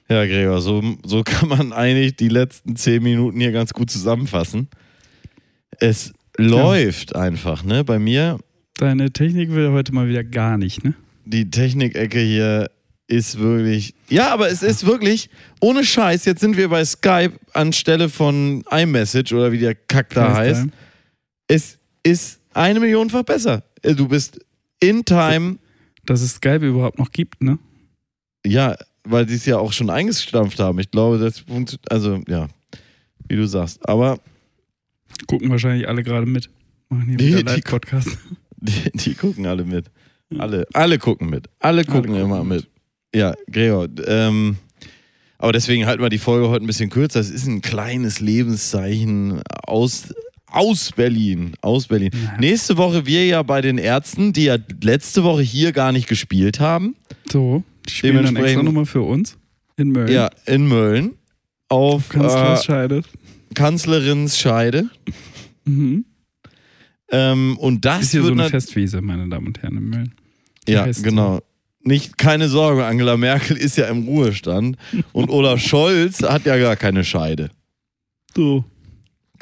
Ja, Gregor, so kann man eigentlich die letzten 10 Minuten hier ganz gut zusammenfassen. Es läuft einfach, ne? Bei mir. Deine Technik will heute mal wieder gar nicht, ne? Die Technikecke hier ist wirklich. Ja, aber es ist wirklich, ohne Scheiß, jetzt sind wir bei Skype anstelle von iMessage oder wie der Kack da heißt. Es ist 1 Millionfach besser. Du bist in time. Dass es Skype überhaupt noch gibt, ne? Ja, weil sie es ja auch schon eingestampft haben. Ich glaube, das wie du sagst. Aber gucken wahrscheinlich alle gerade mit. Machen hier wieder Live-Podcast. Die gucken alle mit. Alle gucken mit. Alle gucken immer mit. Ja, Gregor. Aber deswegen halten wir die Folge heute ein bisschen kürzer. Es ist ein kleines Lebenszeichen aus Aus Berlin. Ja. Nächste Woche wir ja bei den Ärzten, die ja letzte Woche hier gar nicht gespielt haben. So, die spielen dann extra nochmal für uns in Mölln. Ja, in Mölln. Auf Kanzlerinscheide. Mhm. Und das ist hier wird so eine Festwiese, meine Damen und Herren, in Mölln. Ja, genau. Nicht, keine Sorge, Angela Merkel ist ja im Ruhestand und Olaf Scholz hat ja gar keine Scheide. So.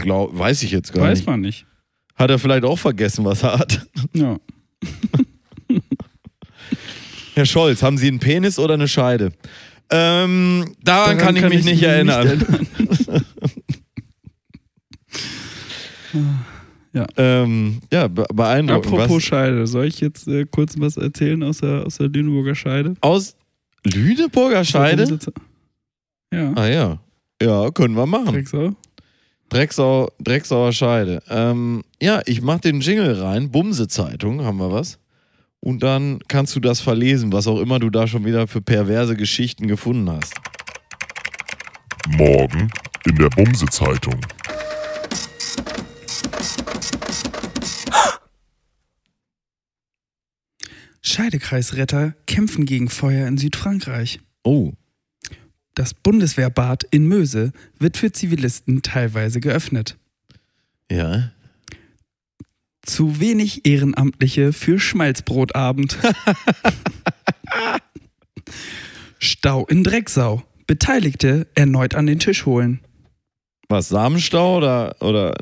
Weiß ich jetzt gar nicht. Weiß man nicht. Hat er vielleicht auch vergessen, was er hat? Ja. Herr Scholz, haben Sie einen Penis oder eine Scheide? Daran kann ich mich nicht erinnern. Ja. Ja, beeindruckend. Apropos Scheide, soll ich jetzt kurz was erzählen aus der Lüneburger Scheide? Aus Lüneburger Scheide? Ja. Ah ja. Ja, können wir machen. Drecksauer Scheide. Ja, ich mach den Jingle rein. Bumse-Zeitung, haben wir was. Und dann kannst du das verlesen, was auch immer du da schon wieder für perverse Geschichten gefunden hast. Morgen in der Bumse-Zeitung. Scheidekreisretter kämpfen gegen Feuer in Südfrankreich. Oh. Das Bundeswehrbad in Möse wird für Zivilisten teilweise geöffnet. Ja. Zu wenig Ehrenamtliche für Schmalzbrotabend. Stau in Drecksau. Beteiligte erneut an den Tisch holen. Was, Samenstau oder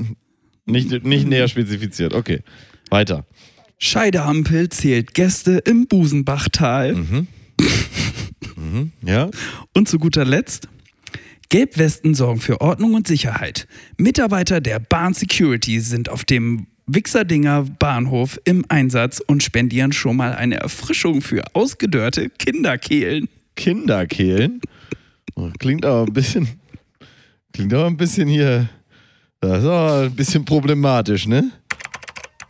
nicht näher spezifiziert? Okay, weiter. Scheideampel zählt Gäste im Busenbachtal. Mhm. Ja. Und zu guter Letzt, Gelbwesten sorgen für Ordnung und Sicherheit. Mitarbeiter der Bahn Security sind auf dem Wichserdinger Bahnhof im Einsatz und spendieren schon mal eine Erfrischung für ausgedörrte Kinderkehlen. Kinderkehlen? Klingt aber ein bisschen hier. Das ist aber ein bisschen problematisch, ne?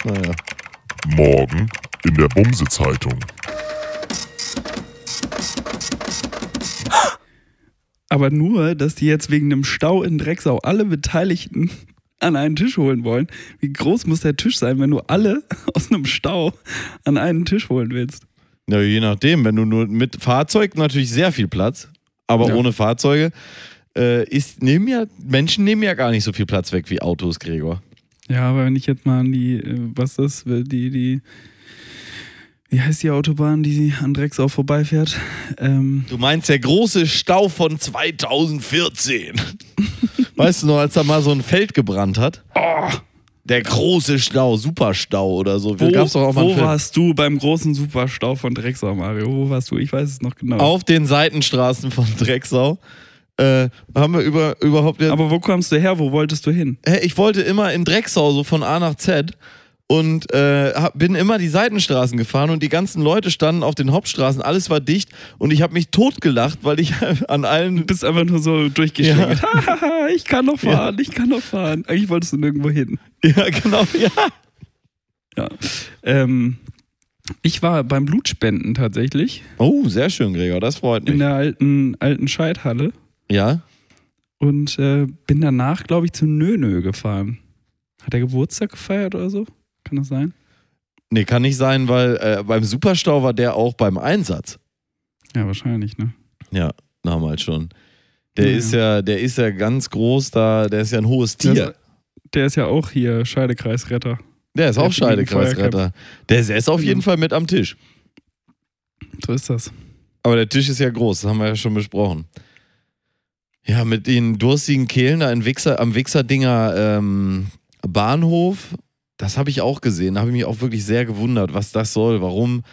Naja. Morgen in der Bumse-Zeitung. Aber nur, dass die jetzt wegen einem Stau in Drecksau alle Beteiligten an einen Tisch holen wollen. Wie groß muss der Tisch sein, wenn du alle aus einem Stau an einen Tisch holen willst? Ja, je nachdem. Wenn du nur mit Fahrzeug natürlich sehr viel Platz, aber ja. Ohne Fahrzeuge Menschen nehmen ja gar nicht so viel Platz weg wie Autos, Gregor. Ja, aber wenn ich jetzt mal an wie heißt die Autobahn, die an Drecksau vorbeifährt? Du meinst der große Stau von 2014. Weißt du noch, als da mal so ein Feld gebrannt hat? Oh, der große Stau, Superstau oder so. Gab's doch auch mal einen Film. Wo warst du beim großen Superstau von Drecksau, Mario? Wo warst du? Ich weiß es noch genau. Auf den Seitenstraßen von Drecksau. Haben wir überhaupt... Aber wo kommst du her? Wo wolltest du hin? Ich wollte immer in Drecksau, so von A nach Z. Und bin immer die Seitenstraßen gefahren und die ganzen Leute standen auf den Hauptstraßen, alles war dicht und ich habe mich totgelacht, weil ich an allen... Du bist einfach nur so durchgeschlängelt. Ja. Ich kann noch fahren. Eigentlich wolltest du nirgendwo hin. Ja, genau, ja. Ich war beim Blutspenden tatsächlich. Oh, sehr schön, Gregor, das freut mich. In der alten Scheidhalle. Ja. Und bin danach, glaube ich, zu Nönö gefahren. Hat er Geburtstag gefeiert oder so? Kann das sein? Nee, kann nicht sein, weil beim Superstau war der auch beim Einsatz. Ja, wahrscheinlich, ne? Ja, damals schon. Der ist ja ganz groß da, der ist ja ein hohes Tier. Der ist ja auch hier Scheidekreisretter. Der ist auch Scheidekreisretter. Der ist auf jeden Fall mit am Tisch. So ist das. Aber der Tisch ist ja groß, das haben wir ja schon besprochen. Ja, mit den durstigen Kehlen da am Wichserdinger Bahnhof... Das habe ich auch gesehen, da habe ich mich auch wirklich sehr gewundert, was das soll, warum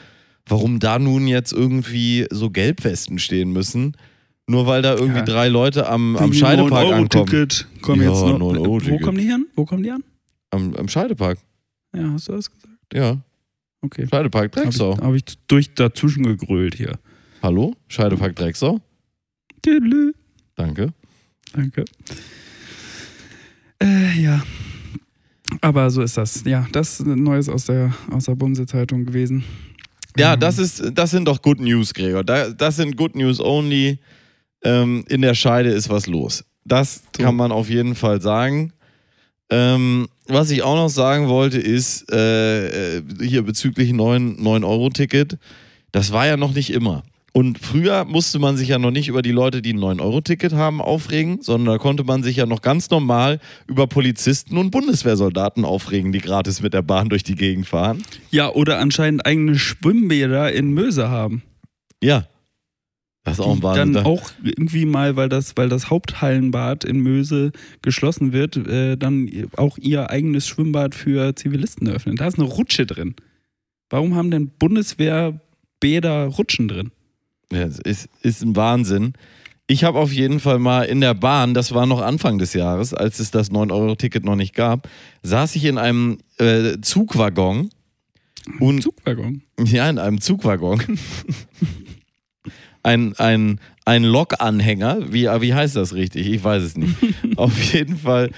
da nun jetzt irgendwie so Gelbwesten stehen müssen, nur weil da irgendwie drei Leute am Scheidepark ankommen. Wo kommen die her? Am Scheidepark. Ja, hast du das gesagt? Ja. Okay. Scheidepark Drecksau. Habe ich dazwischen gegrölt hier. Hallo? Scheidepark Drecksau? Tüdelü. Danke. Ja. Aber so ist das. Ja, das ist Neues aus der Bumse-Zeitung gewesen. Ja, das sind doch Good News, Gregor. Das sind Good News only. In der Scheide ist was los. Das kann man auf jeden Fall sagen. Was ich auch noch sagen wollte, ist hier bezüglich 9-Euro-Ticket. Das war ja noch nicht immer. Und früher musste man sich ja noch nicht über die Leute, die ein 9-Euro-Ticket haben, aufregen, sondern da konnte man sich ja noch ganz normal über Polizisten und Bundeswehrsoldaten aufregen, die gratis mit der Bahn durch die Gegend fahren. Ja, oder anscheinend eigene Schwimmbäder in Möse haben. Ja, das ist auch ein Wahnsinn. Dann auch irgendwie mal, weil das Haupthallenbad in Möse geschlossen wird, dann auch ihr eigenes Schwimmbad für Zivilisten öffnen. Da ist eine Rutsche drin. Warum haben denn Bundeswehrbäder Rutschen drin? Ja, es ist ein Wahnsinn. Ich habe auf jeden Fall mal in der Bahn, das war noch Anfang des Jahres, als es das 9-Euro-Ticket noch nicht gab, saß ich in einem Zugwaggon. Und, Zugwaggon? Ja, in einem Zugwaggon. Ein Lokanhänger, wie heißt das richtig? Ich weiß es nicht. Auf jeden Fall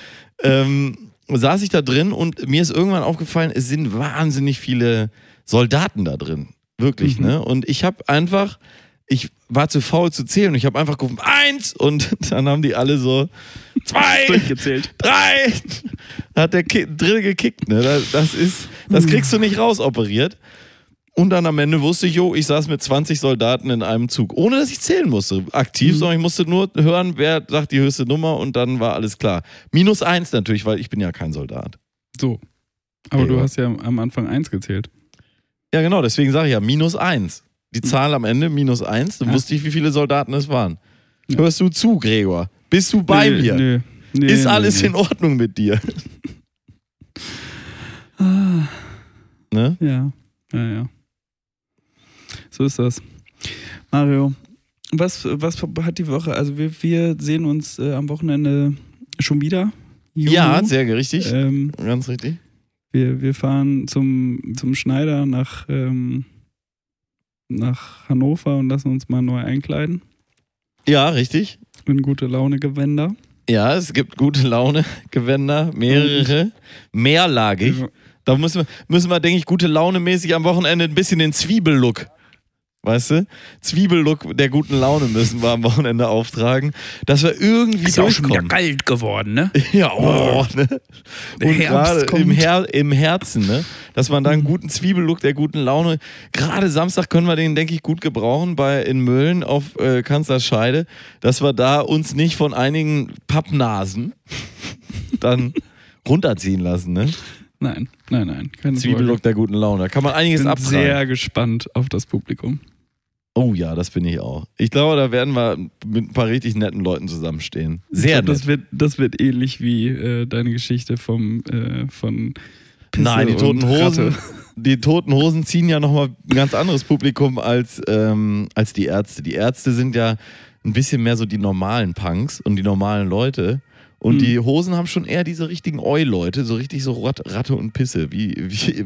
saß ich da drin und mir ist irgendwann aufgefallen, es sind wahnsinnig viele Soldaten da drin. Wirklich, ne? Und ich war zu faul zu zählen und ich habe einfach gerufen, 1! Und dann haben die alle so 2! Durchgezählt. 3! Da hat der Drill gekickt, ne? Das kriegst du nicht rausoperiert. Und dann am Ende wusste ich, ich saß mit 20 Soldaten in einem Zug. Ohne, dass ich zählen musste. Aktiv, sondern ich musste nur hören, wer sagt die höchste Nummer und dann war alles klar. -1 natürlich, weil ich bin ja kein Soldat. So. Aber du hast ja am Anfang 1 gezählt. Ja genau, deswegen sage ich ja, -1. Die Zahl am Ende, -1. Dann wusste ich, wie viele Soldaten es waren. Ja. Hörst du zu, Gregor? Bist du bei mir? Nö, ist alles in Ordnung mit dir? Ne? Ja. So ist das. Mario, was hat die Woche? Also wir sehen uns am Wochenende schon wieder. Ja, sehr richtig. Ganz richtig. Wir fahren zum Schneider nach Hannover und lassen uns mal neu einkleiden. Ja, richtig. In gute Laune-Gewänder. Ja, es gibt gute Laune-Gewänder, mehrere, mehrlagig. Da müssen wir, denke ich, gute Laune-mäßig am Wochenende ein bisschen den Zwiebellook. Weißt du? Zwiebellook der guten Laune müssen wir am Wochenende auftragen, dass wir irgendwie durchkommen. Ist auch schon wieder kalt geworden, ne? Ja, ne? Und gerade im Herzen, ne? Dass man da einen guten Zwiebellook der guten Laune, gerade Samstag können wir den, denke ich, gut gebrauchen in Mölln auf Kanzlerscheide, dass wir da uns nicht von einigen Pappnasen dann runterziehen lassen, ne? Nein. Keine Zwiebellook der guten Laune. Da kann man einiges abtragen. Ich bin sehr gespannt auf das Publikum. Oh ja, das bin ich auch. Ich glaube, da werden wir mit ein paar richtig netten Leuten zusammenstehen. Sehr nett. Das wird ähnlich wie deine Geschichte von Pisse. Nein, die Toten Hosen ziehen ja nochmal ein ganz anderes Publikum als die Ärzte. Die Ärzte sind ja ein bisschen mehr so die normalen Punks und die normalen Leute. Und die Hosen haben schon eher diese richtigen Oi-Leute, so richtig so Ratte und Pisse, wie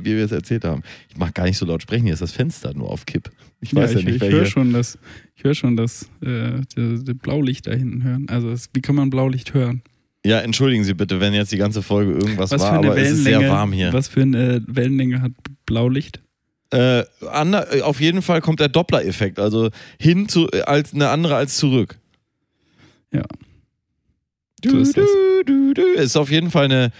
wir es erzählt haben. Ich mag gar nicht so laut sprechen, hier ist das Fenster nur auf Kipp. Ich höre schon das Blaulicht da hinten hören. Also wie kann man Blaulicht hören? Ja, entschuldigen Sie bitte, wenn jetzt die ganze Folge irgendwas war, aber es ist sehr warm hier. Was für eine Wellenlänge hat Blaulicht? Auf jeden Fall kommt der Doppler-Effekt, also hin als eine andere als zurück. Ja. Ist auf jeden Fall eine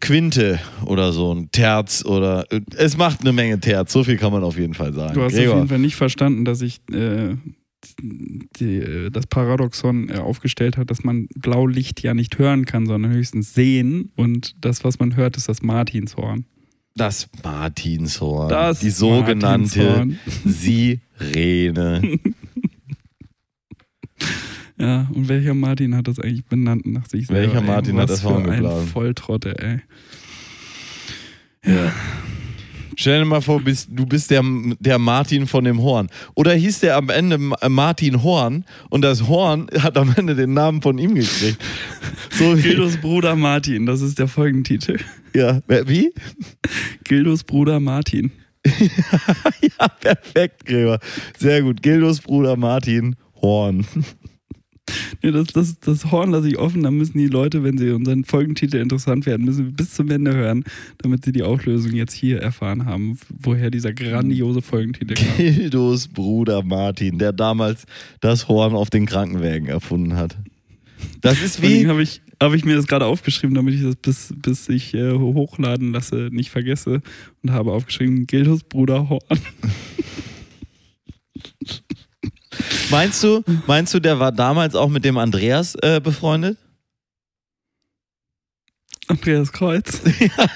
Quinte oder so, ein Terz oder es macht eine Menge Terz, so viel kann man auf jeden Fall sagen. Du hast auf jeden Fall nicht verstanden, dass ich das Paradoxon aufgestellt habe, dass man Blaulicht ja nicht hören kann, sondern höchstens sehen und das, was man hört, ist das Martinshorn. Das Martinshorn, die sogenannte Martinshorn. Sirene. Ja, und welcher Martin hat das eigentlich benannt nach sich selber? Welcher Martin hat das vorgeschlagen? Ein Volltrottel, ey. Ja. Stell dir mal vor, du bist der Martin von dem Horn. Oder hieß der am Ende Martin Horn und das Horn hat am Ende den Namen von ihm gekriegt. Guildos Bruder Martin, das ist der Folgentitel. Ja, wie? Guildos Bruder Martin. Ja, perfekt, Gregor. Sehr gut. Guildos Bruder Martin Horn. Nee, das Horn lasse ich offen, da müssen die Leute, wenn sie unseren Folgentitel interessant werden, müssen wir bis zum Ende hören, damit sie die Auflösung jetzt hier erfahren haben, woher dieser grandiose Folgentitel kam. Guildos Bruder Martin, der damals das Horn auf den Krankenwägen erfunden hat. Das ist wie, habe ich mir das gerade aufgeschrieben, damit ich das bis ich hochladen lasse, nicht vergesse. Und habe aufgeschrieben, Guildos Bruderhorn. Meinst du, der war damals auch mit dem Andreas befreundet? Andreas Kreuz. Ja.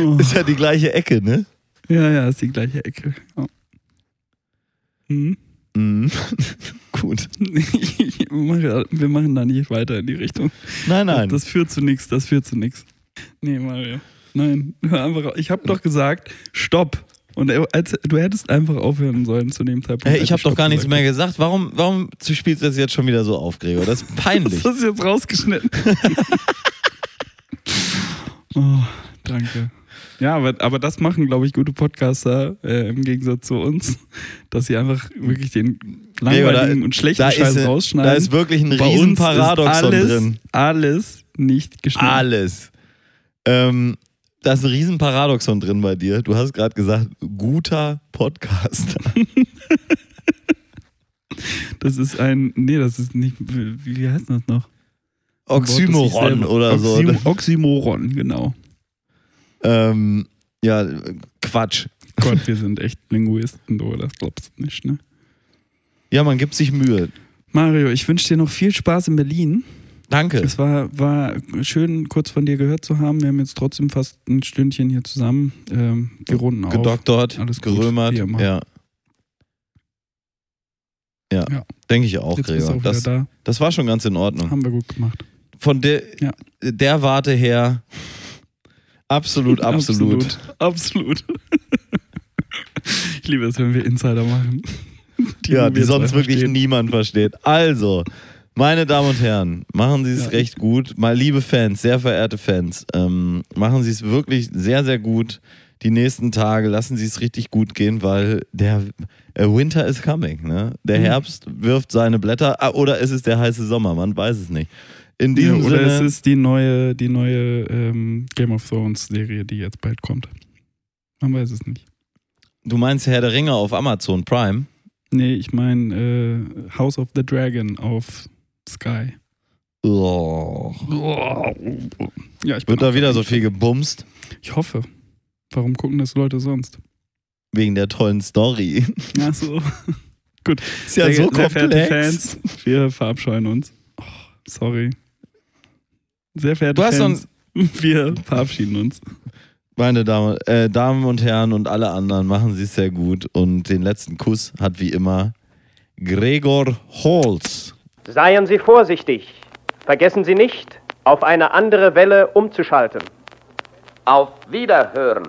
Oh. Ist ja die gleiche Ecke, ne? Ja, ist die gleiche Ecke. Ja. Hm? Mhm. Gut. Wir machen da nicht weiter in die Richtung. Nein. Das führt zu nichts. Nee, Mario. Nein, hör einfach auf. Ich habe doch gesagt, stopp. Und du hättest einfach aufhören sollen zu dem Zeitpunkt. Hey, ich habe doch gar nichts mehr gesagt. Warum spielst du das jetzt schon wieder so auf, Gregor? Das ist peinlich. Das ist jetzt rausgeschnitten. Oh, danke. Ja, aber das machen, glaube ich, gute Podcaster im Gegensatz zu uns, dass sie einfach wirklich den langweiligen und schlechten Scheiß rausschneiden. Da ist wirklich ein Riesenparadoxon drin. Alles nicht geschnitten. Alles. Da ist ein Riesenparadoxon drin bei dir. Du hast gerade gesagt, guter Podcaster. Das ist das ist nicht, wie heißt das noch? Oxymoron oder so. Oxymoron, genau. Ja, Quatsch. Gott, wir sind echt Linguisten, du, das glaubst du nicht, ne? Ja, man gibt sich Mühe. Mario, ich wünsche dir noch viel Spaß in Berlin. Danke. Es war schön, kurz von dir gehört zu haben. Wir haben jetzt trotzdem fast ein Stündchen hier zusammen. Wir runden auf. Gedoktert, alles gut, gerömert. Ja. Ja, denke ich auch, Gregor. Das war schon ganz in Ordnung. Haben wir gut gemacht. Von der Warte her... Absolut. Ich liebe es, wenn wir Insider machen. Die sonst wirklich niemand versteht. Also, meine Damen und Herren, machen Sie es recht gut. Mal liebe Fans, sehr verehrte Fans, machen Sie es wirklich sehr, sehr gut. Die nächsten Tage lassen Sie es richtig gut gehen, weil der Winter is coming. Ne? Der Herbst wirft seine Blätter, oder ist es der heiße Sommer, man weiß es nicht. In diesem Sinne, es ist die neue Game of Thrones Serie, die jetzt bald kommt. Man weiß es nicht. Du meinst Herr der Ringe auf Amazon Prime? Nee, ich meine House of the Dragon auf Sky. Oh. Ja, wird da wieder so viel gebumst? Ich hoffe. Warum gucken das Leute sonst? Wegen der tollen Story. Ach so. Gut. Ist ja so komplex. Fans, wir verabscheuen uns. Oh, sorry. Sehr verehrte Fans, wir verabschieden uns. Meine Damen und Herren und alle anderen, machen Sie es sehr gut. Und den letzten Kuss hat wie immer Gregor Holz. Seien Sie vorsichtig. Vergessen Sie nicht, auf eine andere Welle umzuschalten. Auf Wiederhören.